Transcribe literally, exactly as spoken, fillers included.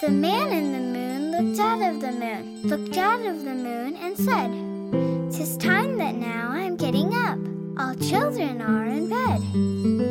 The man in the moon looked out of the moon, looked out of the moon and said, "'Tis time that now I'm getting up. All children are in bed."